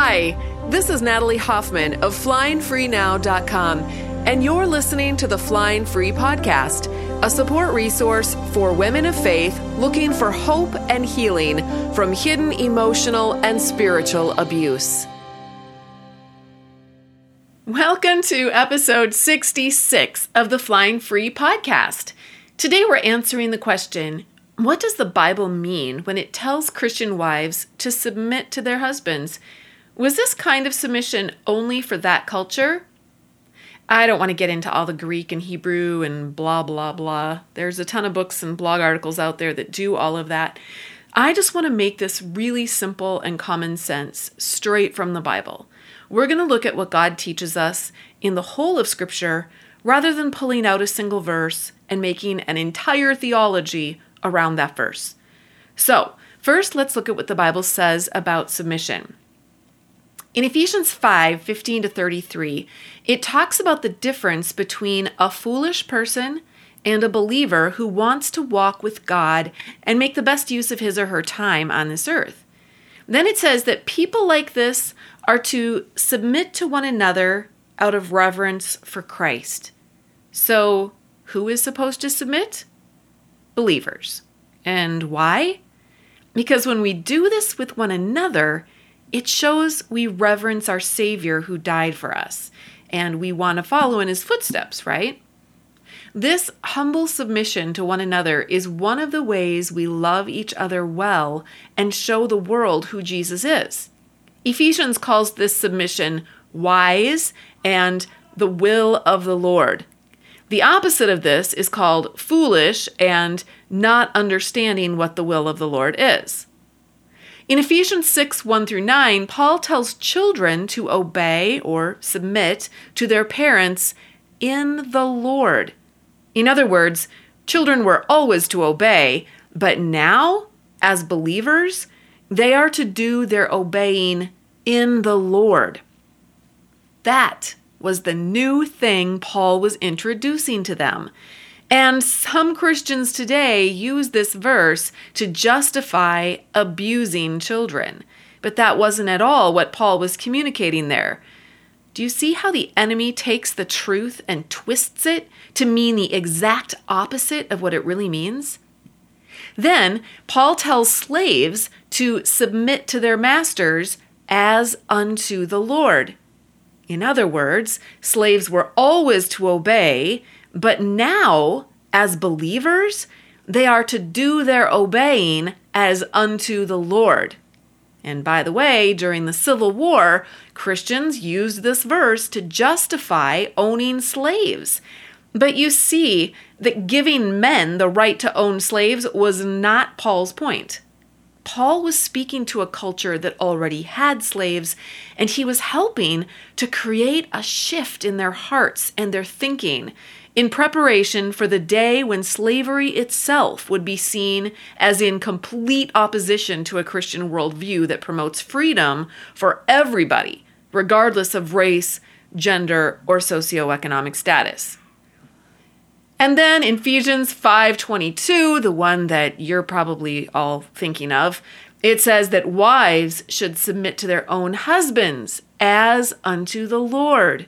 Hi, this is Natalie Hoffman of FlyingFreeNow.com, and you're listening to the Flying Free Podcast, a support resource for women of faith looking for hope and healing from hidden emotional and spiritual abuse. Welcome to episode 66 of the Flying Free Podcast. Today we're answering the question, what does the Bible mean when it tells Christian wives to submit to their husbands? Was this kind of submission only for that culture? I don't want to get into all the Greek and Hebrew and blah, blah, blah. There's a ton of books and blog articles out there that do all of that. I just want to make this really simple and common sense, straight from the Bible. We're going to look at what God teaches us in the whole of Scripture rather than pulling out a single verse and making an entire theology around that verse. So, first, let's look at what the Bible says about submission. In Ephesians 5:15 to 33, it talks about the difference between a foolish person and a believer who wants to walk with God and make the best use of his or her time on this earth. Then it says that people like this are to submit to one another out of reverence for Christ. So, who is supposed to submit? Believers. And why? Because when we do this with one another, it shows we reverence our Savior who died for us, and we want to follow in his footsteps, right? This humble submission to one another is one of the ways we love each other well and show the world who Jesus is. Ephesians calls this submission wise and the will of the Lord. The opposite of this is called foolish and not understanding what the will of the Lord is. In Ephesians 6:1-9, Paul tells children to obey or submit to their parents in the Lord. In other words, children were always to obey, but now, as believers, they are to do their obeying in the Lord. That was the new thing Paul was introducing to them. And some Christians today use this verse to justify abusing children. But that wasn't at all what Paul was communicating there. Do you see how the enemy takes the truth and twists it to mean the exact opposite of what it really means? Then Paul tells slaves to submit to their masters as unto the Lord. In other words, slaves were always to obey, but now, as believers, they are to do their obeying as unto the Lord. And by the way, during the Civil War, Christians used this verse to justify owning slaves. But you see that giving men the right to own slaves was not Paul's point. Paul was speaking to a culture that already had slaves, and he was helping to create a shift in their hearts and their thinking in preparation for the day when slavery itself would be seen as in complete opposition to a Christian worldview that promotes freedom for everybody, regardless of race, gender, or socioeconomic status. And then in Ephesians 5:22, the one that you're probably all thinking of, it says that wives should submit to their own husbands as unto the Lord.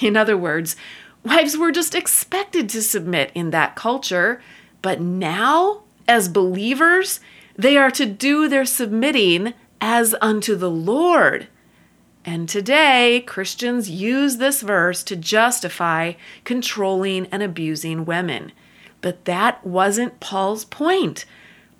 In other words, wives were just expected to submit in that culture, but now, as believers, they are to do their submitting as unto the Lord. And today, Christians use this verse to justify controlling and abusing women. But that wasn't Paul's point.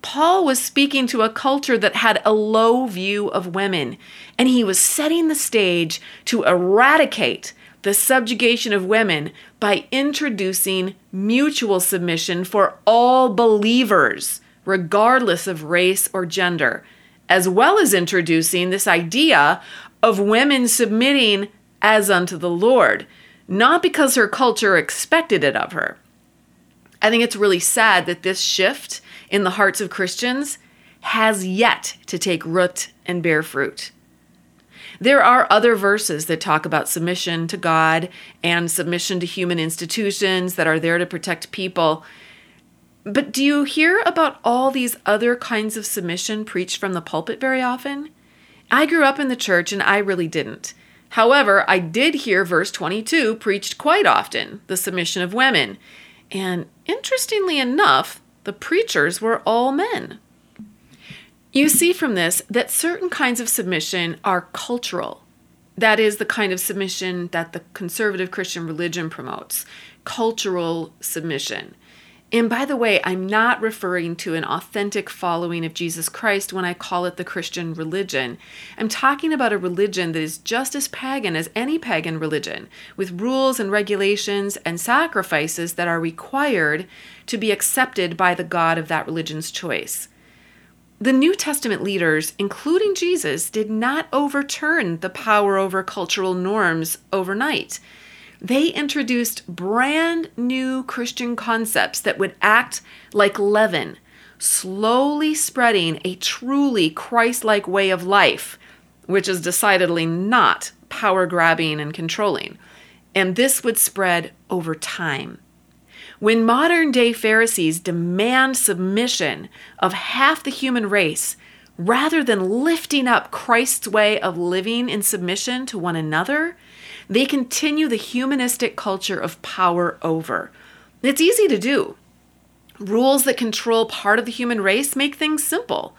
Paul was speaking to a culture that had a low view of women, and he was setting the stage to eradicate the subjugation of women by introducing mutual submission for all believers, regardless of race or gender, as well as introducing this idea of women submitting as unto the Lord, not because her culture expected it of her. I think it's really sad that this shift in the hearts of Christians has yet to take root and bear fruit. There are other verses that talk about submission to God and submission to human institutions that are there to protect people. But do you hear about all these other kinds of submission preached from the pulpit very often? I grew up in the church and I really didn't. However, I did hear verse 22 preached quite often, the submission of women. And interestingly enough, the preachers were all men. You see from this that certain kinds of submission are cultural. That is the kind of submission that the conservative Christian religion promotes, cultural submission. And by the way, I'm not referring to an authentic following of Jesus Christ when I call it the Christian religion. I'm talking about a religion that is just as pagan as any pagan religion, with rules and regulations and sacrifices that are required to be accepted by the God of that religion's choice. The New Testament leaders, including Jesus, did not overturn the power over cultural norms overnight. They introduced brand new Christian concepts that would act like leaven, slowly spreading a truly Christ-like way of life, which is decidedly not power-grabbing and controlling. And this would spread over time. When modern-day Pharisees demand submission of half the human race, rather than lifting up Christ's way of living in submission to one another, they continue the humanistic culture of power over. It's easy to do. Rules that control part of the human race make things simple.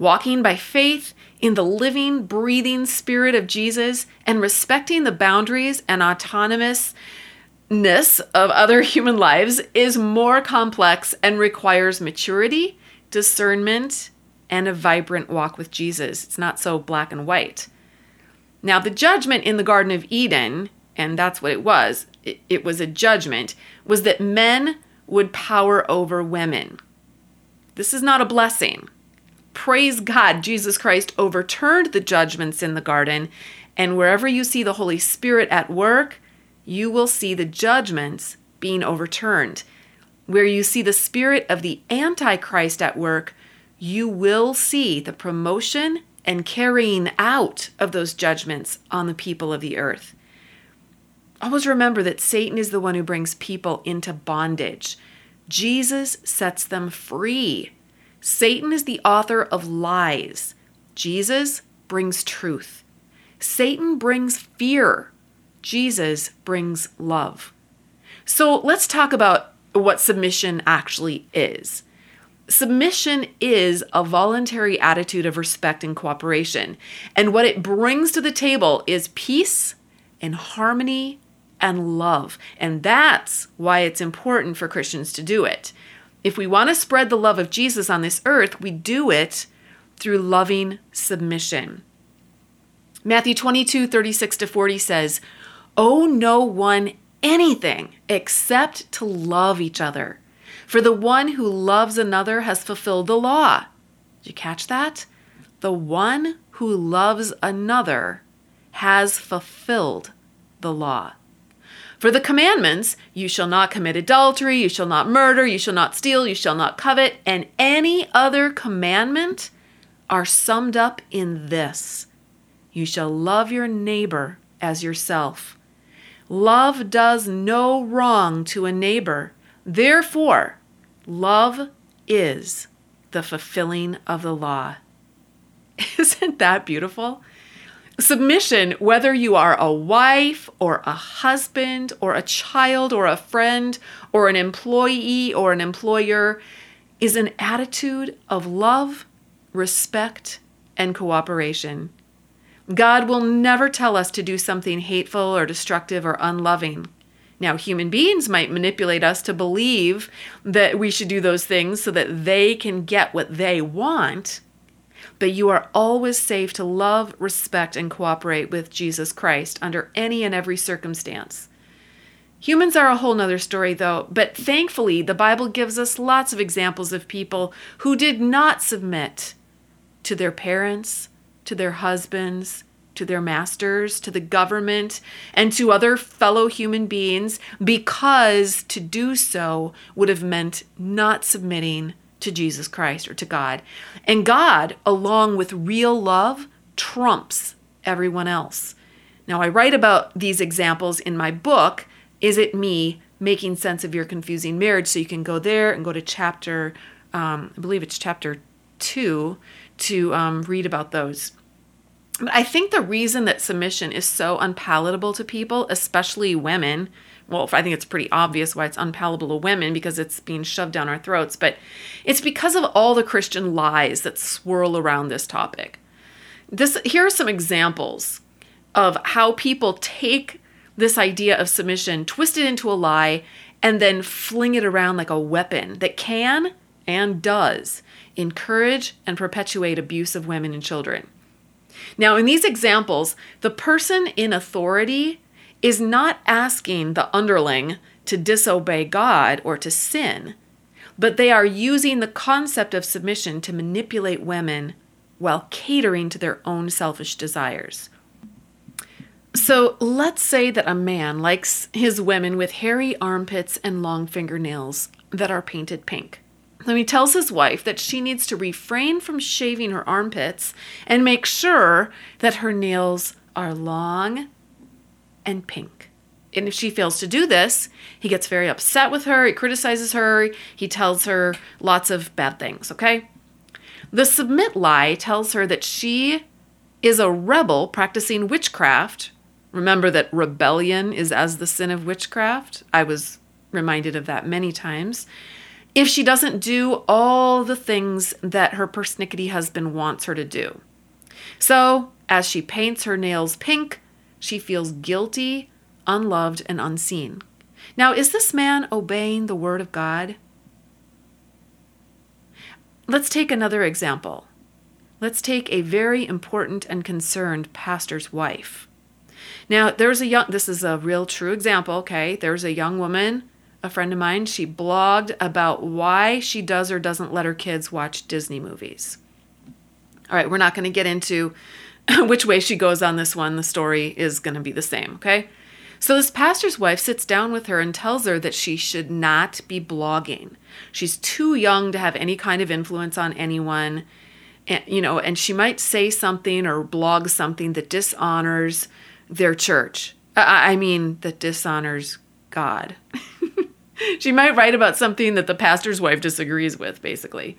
Walking by faith in the living, breathing Spirit of Jesus and respecting the boundaries and autonomousness of other human lives is more complex and requires maturity, discernment, and a vibrant walk with Jesus. It's not so black and white. Now, the judgment in the Garden of Eden, and that's what it was a judgment, was that men would power over women. This is not a blessing. Praise God, Jesus Christ overturned the judgments in the garden, and wherever you see the Holy Spirit at work, you will see the judgments being overturned. Where you see the spirit of the Antichrist at work, you will see the promotion and carrying out of those judgments on the people of the earth. Always remember that Satan is the one who brings people into bondage. Jesus sets them free. Satan is the author of lies. Jesus brings truth. Satan brings fear. Jesus brings love. So let's talk about what submission actually is. Submission is a voluntary attitude of respect and cooperation, and what it brings to the table is peace and harmony and love, and that's why it's important for Christians to do it. If we want to spread the love of Jesus on this earth, we do it through loving submission. Matthew 22:36-40 says, "Owe no one anything except to love each other. For the one who loves another has fulfilled the law." Did you catch that? The one who loves another has fulfilled the law. "For the commandments, you shall not commit adultery, you shall not murder, you shall not steal, you shall not covet, and any other commandment are summed up in this: you shall love your neighbor as yourself. Love does no wrong to a neighbor. Therefore, love is the fulfilling of the law." Isn't that beautiful? Submission, whether you are a wife or a husband or a child or a friend or an employee or an employer, is an attitude of love, respect, and cooperation. God will never tell us to do something hateful or destructive or unloving. Now, human beings might manipulate us to believe that we should do those things so that they can get what they want, but you are always safe to love, respect, and cooperate with Jesus Christ under any and every circumstance. Humans are a whole nother story, though, but thankfully, the Bible gives us lots of examples of people who did not submit to their parents, to their husbands, to their masters, to the government, and to other fellow human beings, because to do so would have meant not submitting to Jesus Christ or to God. And God, along with real love, trumps everyone else. Now, I write about these examples in my book, Is It Me? Making Sense of Your Confusing Marriage. So you can go there and go to chapter, I believe it's chapter 2, to read about those. But I think the reason that submission is so unpalatable to people, especially women, well, I think it's pretty obvious why it's unpalatable to women because it's being shoved down our throats, but it's because of all the Christian lies that swirl around this topic. Here are some examples of how people take this idea of submission, twist it into a lie, and then fling it around like a weapon that can and does encourage and perpetuate abuse of women and children. Now, in these examples, the person in authority is not asking the underling to disobey God or to sin, but they are using the concept of submission to manipulate women while catering to their own selfish desires. So let's say that a man likes his women with hairy armpits and long fingernails that are painted pink. So he tells his wife that she needs to refrain from shaving her armpits and make sure that her nails are long and pink. And if she fails to do this, he gets very upset with her, he criticizes her, he tells her lots of bad things, okay? The submit lie tells her that she is a rebel practicing witchcraft. Remember that rebellion is as the sin of witchcraft. I was reminded of that many times. If she doesn't do all the things that her persnickety husband wants her to do. So, as she paints her nails pink, she feels guilty, unloved, and unseen. Now, is this man obeying the word of God? Let's take another example. Let's take a very important and concerned pastor's wife. Now, this is a real true example, okay? There's a young woman, a friend of mine, she blogged about why she does or doesn't let her kids watch Disney movies. All right, we're not going to get into which way she goes on this one. The story is going to be the same, okay? So this pastor's wife sits down with her and tells her that she should not be blogging. She's too young to have any kind of influence on anyone, and she might say something or blog something that dishonors their church. That dishonors God. She might write about something that the pastor's wife disagrees with, basically.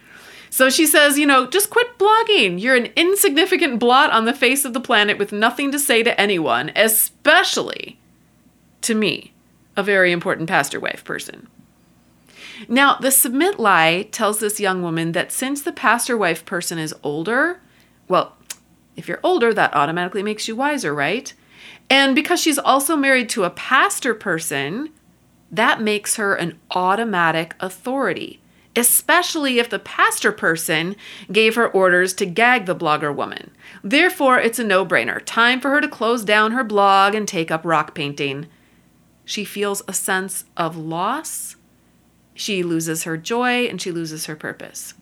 So she says, just quit blogging. You're an insignificant blot on the face of the planet with nothing to say to anyone, especially to me, a very important pastor wife person. Now, the submit lie tells this young woman that since the pastor wife person is older, well, if you're older, that automatically makes you wiser, right? And because she's also married to a pastor person, that makes her an automatic authority, especially if the pastor person gave her orders to gag the blogger woman. Therefore, it's a no-brainer. Time for her to close down her blog and take up rock painting. She feels a sense of loss. She loses her joy and she loses her purpose.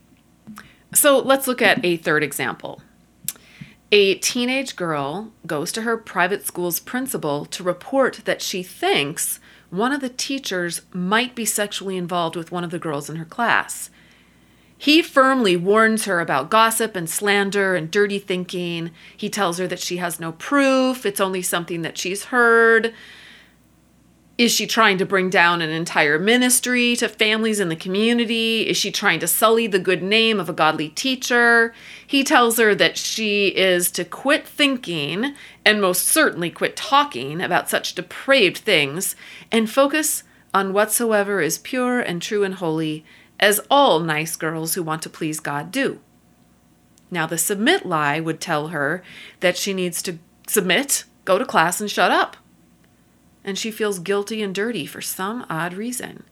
So let's look at a third example. A teenage girl goes to her private school's principal to report that she thinks one of the teachers might be sexually involved with one of the girls in her class. He firmly warns her about gossip and slander and dirty thinking. He tells her that she has no proof. It's only something that she's heard. Is she trying to bring down an entire ministry to families in the community? Is she trying to sully the good name of a godly teacher? He tells her that she is to quit thinking and most certainly quit talking about such depraved things and focus on whatsoever is pure and true and holy, as all nice girls who want to please God do. Now, the submit lie would tell her that she needs to submit, go to class, and shut up. And she feels guilty and dirty for some odd reason.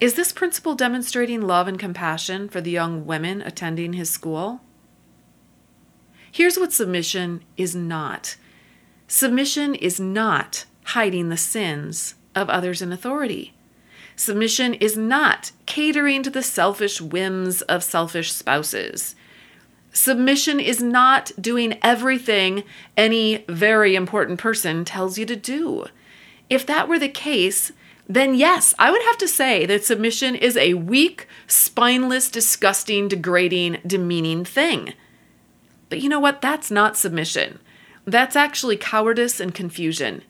Is this principal demonstrating love and compassion for the young women attending his school? Here's what submission is not. Submission is not hiding the sins of others in authority. Submission is not catering to the selfish whims of selfish spouses. Submission is not doing everything any very important person tells you to do. If that were the case, then yes, I would have to say that submission is a weak, spineless, disgusting, degrading, demeaning thing. But you know what? That's not submission. That's actually cowardice and confusion,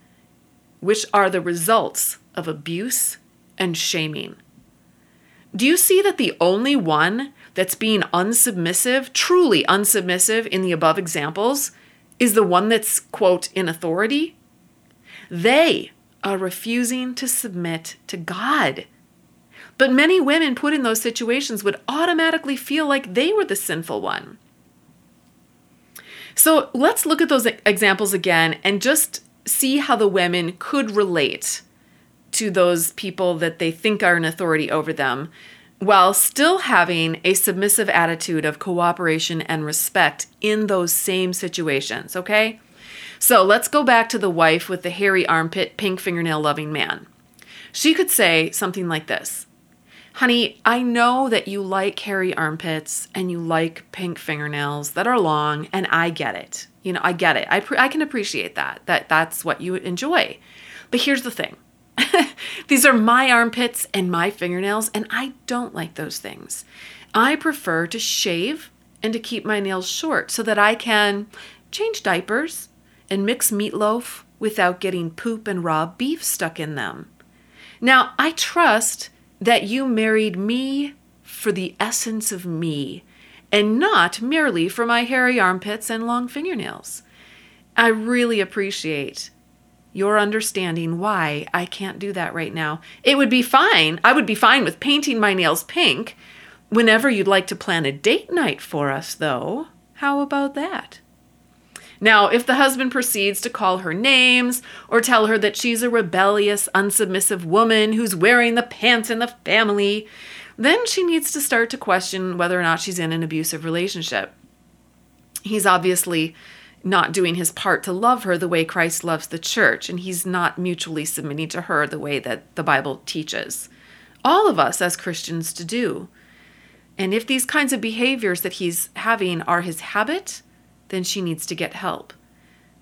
which are the results of abuse and shaming. Do you see that the only one that's being unsubmissive, truly unsubmissive in the above examples is the one that's, quote, in authority, they are refusing to submit to God. But many women put in those situations would automatically feel like they were the sinful one. So let's look at those examples again and just see how the women could relate to those people that they think are in authority over them, while still having a submissive attitude of cooperation and respect in those same situations, okay? So let's go back to the wife with the hairy armpit, pink fingernail loving man. She could say something like this: honey, I know that you like hairy armpits and you like pink fingernails that are long, and I get it. You know, I get it. I can appreciate that's what you enjoy. But here's the thing. These are my armpits and my fingernails, and I don't like those things. I prefer to shave and to keep my nails short so that I can change diapers and mix meatloaf without getting poop and raw beef stuck in them. Now, I trust that you married me for the essence of me and not merely for my hairy armpits and long fingernails. I really appreciate your understanding why I can't do that right now. It would be fine. I would be fine with painting my nails pink whenever you'd like to plan a date night for us, though. How about that? Now, if the husband proceeds to call her names or tell her that she's a rebellious, unsubmissive woman who's wearing the pants in the family, then she needs to start to question whether or not she's in an abusive relationship. He's obviously not doing his part to love her the way Christ loves the church, and he's not mutually submitting to her the way that the Bible teaches all of us as Christians to do. And if these kinds of behaviors that he's having are his habit, then she needs to get help.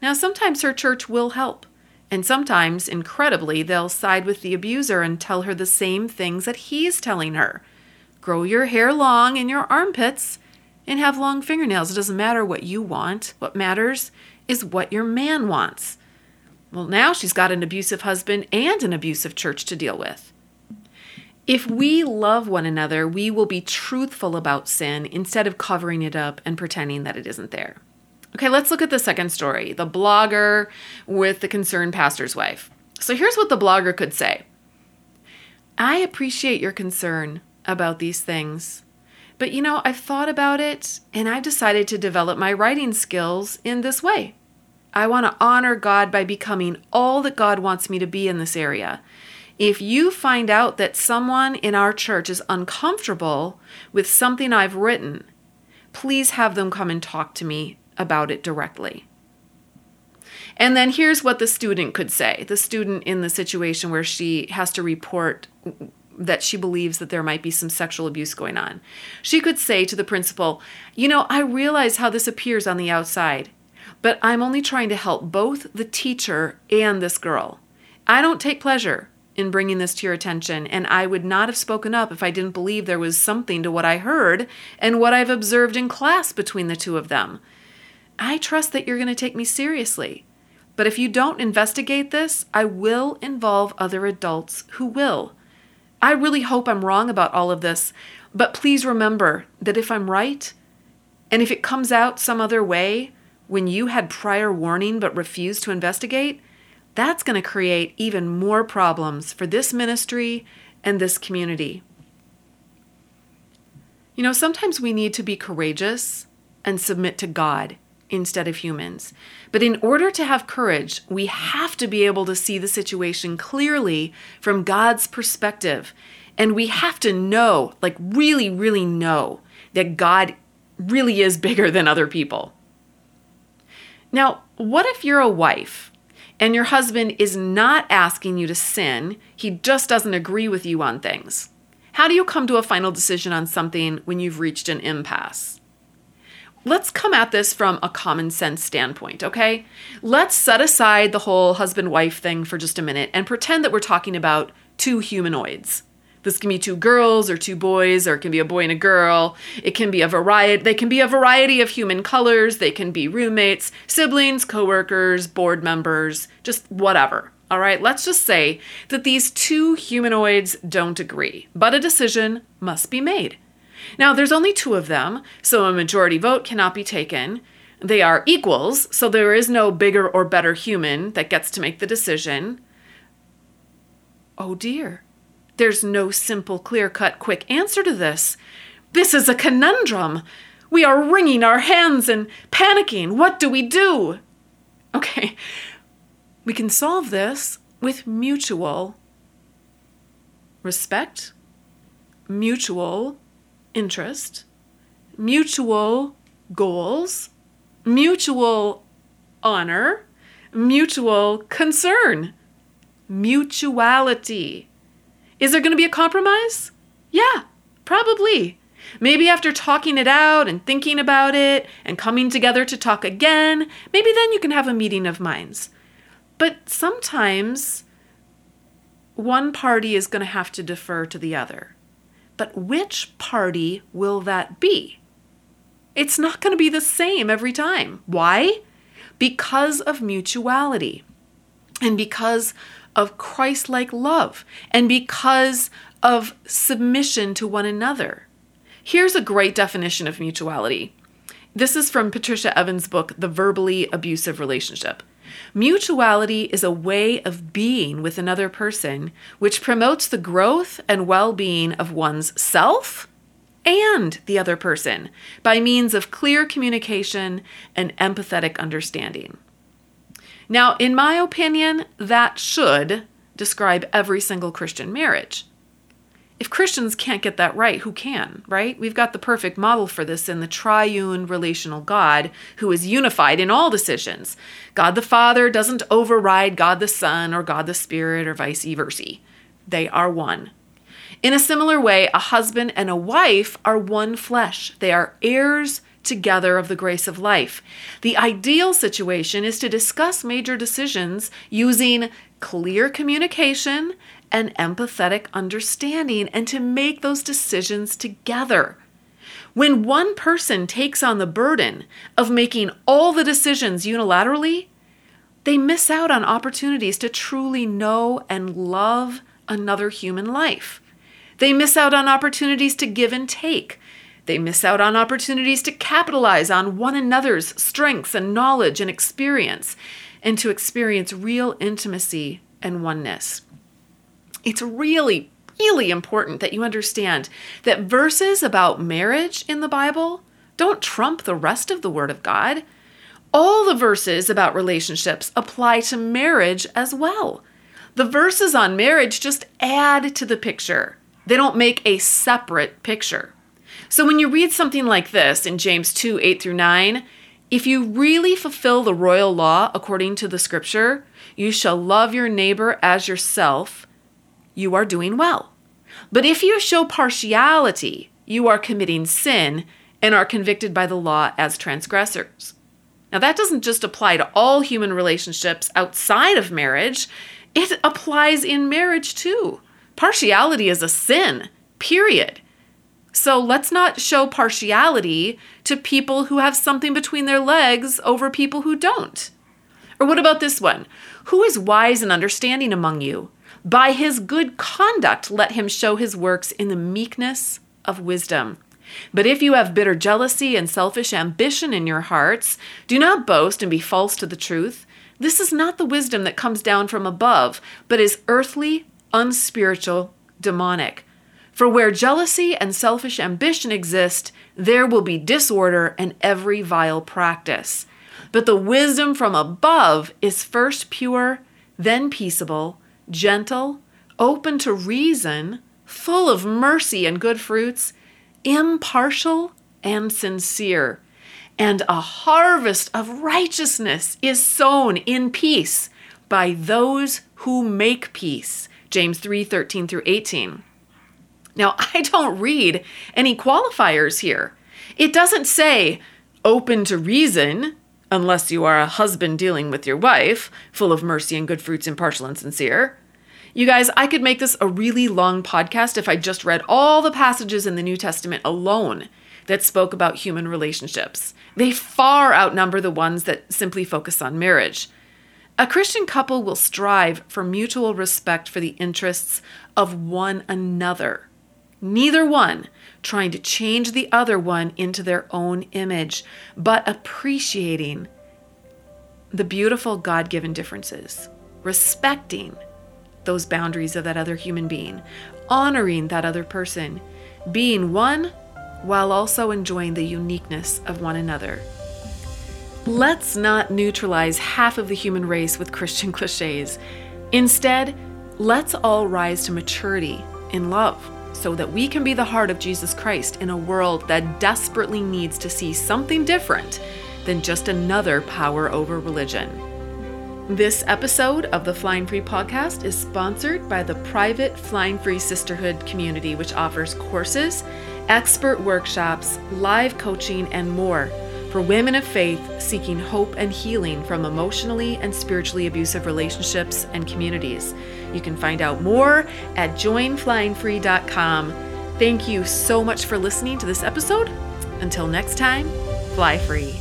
Now, sometimes her church will help, and sometimes, incredibly, they'll side with the abuser and tell her the same things that he's telling her. Grow your hair long in your armpits and have long fingernails. It doesn't matter what you want. What matters is what your man wants. Well, now she's got an abusive husband and an abusive church to deal with. If we love one another, we will be truthful about sin instead of covering it up and pretending that it isn't there. Okay, let's look at the second story, the blogger with the concerned pastor's wife. So here's what the blogger could say. I appreciate your concern about these things, but, you know, I've thought about it, and I've decided to develop my writing skills in this way. I want to honor God by becoming all that God wants me to be in this area. If you find out that someone in our church is uncomfortable with something I've written, please have them come and talk to me about it directly. And then here's what the student could say, the student in the situation where she has to report that she believes that there might be some sexual abuse going on. She could say to the principal, you know, I realize how this appears on the outside, but I'm only trying to help both the teacher and this girl. I don't take pleasure in bringing this to your attention, and I would not have spoken up if I didn't believe there was something to what I heard and what I've observed in class between the two of them. I trust that you're going to take me seriously, but if you don't investigate this, I will involve other adults who will. I really hope I'm wrong about all of this, but please remember that if I'm right, and if it comes out some other way when you had prior warning but refused to investigate, that's going to create even more problems for this ministry and this community. You know, sometimes we need to be courageous and submit to God instead of humans. But in order to have courage, we have to be able to see the situation clearly from God's perspective. And we have to know, like really, really know, that God really is bigger than other people. Now, what if you're a wife and your husband is not asking you to sin? He just doesn't agree with you on things. How do you come to a final decision on something when you've reached an impasse? Let's come at this from a common sense standpoint, okay? Let's set aside the whole husband-wife thing for just a minute and pretend that we're talking about two humanoids. This can be two girls or two boys, or it can be a boy and a girl. It can be a variety. They can be a variety of human colors. They can be roommates, siblings, coworkers, board members, just whatever. All right, let's just say that these two humanoids don't agree, but a decision must be made. Now, there's only two of them, so a majority vote cannot be taken. They are equals, so there is no bigger or better human that gets to make the decision. Oh dear, there's no simple, clear-cut, quick answer to this. This is a conundrum. We are wringing our hands and panicking. What do we do? Okay, we can solve this with mutual respect, mutual interest, mutual goals, mutual honor, mutual concern, mutuality. Is there going to be a compromise? Yeah, probably. Maybe after talking it out and thinking about it and coming together to talk again, maybe then you can have a meeting of minds. But sometimes one party is going to have to defer to the other. But which party will that be? It's not going to be the same every time. Why? Because of mutuality, and because of Christ-like love, and because of submission to one another. Here's a great definition of mutuality. This is from Patricia Evans' book, The Verbally Abusive Relationship. Mutuality is a way of being with another person which promotes the growth and well-being of one's self and the other person by means of clear communication and empathetic understanding. Now, in my opinion, that should describe every single Christian marriage. If Christians can't get that right, who can, right? We've got the perfect model for this in the triune relational God who is unified in all decisions. God the Father doesn't override God the Son or God the Spirit or vice versa. They are one. In a similar way, a husband and a wife are one flesh. They are heirs together of the grace of life. The ideal situation is to discuss major decisions using clear communication and empathetic understanding, and to make those decisions together. When one person takes on the burden of making all the decisions unilaterally, they miss out on opportunities to truly know and love another human life. They miss out on opportunities to give and take. They miss out on opportunities to capitalize on one another's strengths and knowledge and experience, and to experience real intimacy and oneness. It's really, really important that you understand that verses about marriage in the Bible don't trump the rest of the Word of God. All the verses about relationships apply to marriage as well. The verses on marriage just add to the picture. They don't make a separate picture. So when you read something like this in James 2, 8 through 9, if you really fulfill the royal law according to the Scripture, you shall love your neighbor as yourself, you are doing well. But if you show partiality, you are committing sin and are convicted by the law as transgressors. Now, that doesn't just apply to all human relationships outside of marriage. It applies in marriage too. Partiality is a sin, period. So let's not show partiality to people who have something between their legs over people who don't. Or what about this one? Who is wise and understanding among you? By his good conduct, let him show his works in the meekness of wisdom. But if you have bitter jealousy and selfish ambition in your hearts, do not boast and be false to the truth. This is not the wisdom that comes down from above, but is earthly, unspiritual, demonic. For where jealousy and selfish ambition exist, there will be disorder and every vile practice. But the wisdom from above is first pure, then peaceable, gentle, open to reason, full of mercy and good fruits, impartial and sincere. And a harvest of righteousness is sown in peace by those who make peace. James 3, 13 through 18. Now, I don't read any qualifiers here. It doesn't say open to reason, unless you are a husband dealing with your wife, full of mercy and good fruits, impartial and sincere. You guys, I could make this a really long podcast if I just read all the passages in the New Testament alone that spoke about human relationships. They far outnumber the ones that simply focus on marriage. A Christian couple will strive for mutual respect for the interests of one another, neither one trying to change the other one into their own image, but appreciating the beautiful God-given differences, respecting those boundaries of that other human being, honoring that other person, being one while also enjoying the uniqueness of one another. Let's not neutralize half of the human race with Christian cliches. Instead, let's all rise to maturity in love so that we can be the heart of Jesus Christ in a world that desperately needs to see something different than just another power over religion. This episode of the Flying Free Podcast is sponsored by the private Flying Free Sisterhood community, which offers courses, expert workshops, live coaching, and more for women of faith seeking hope and healing from emotionally and spiritually abusive relationships and communities. You can find out more at joinflyingfree.com. Thank you so much for listening to this episode. Until next time, fly free.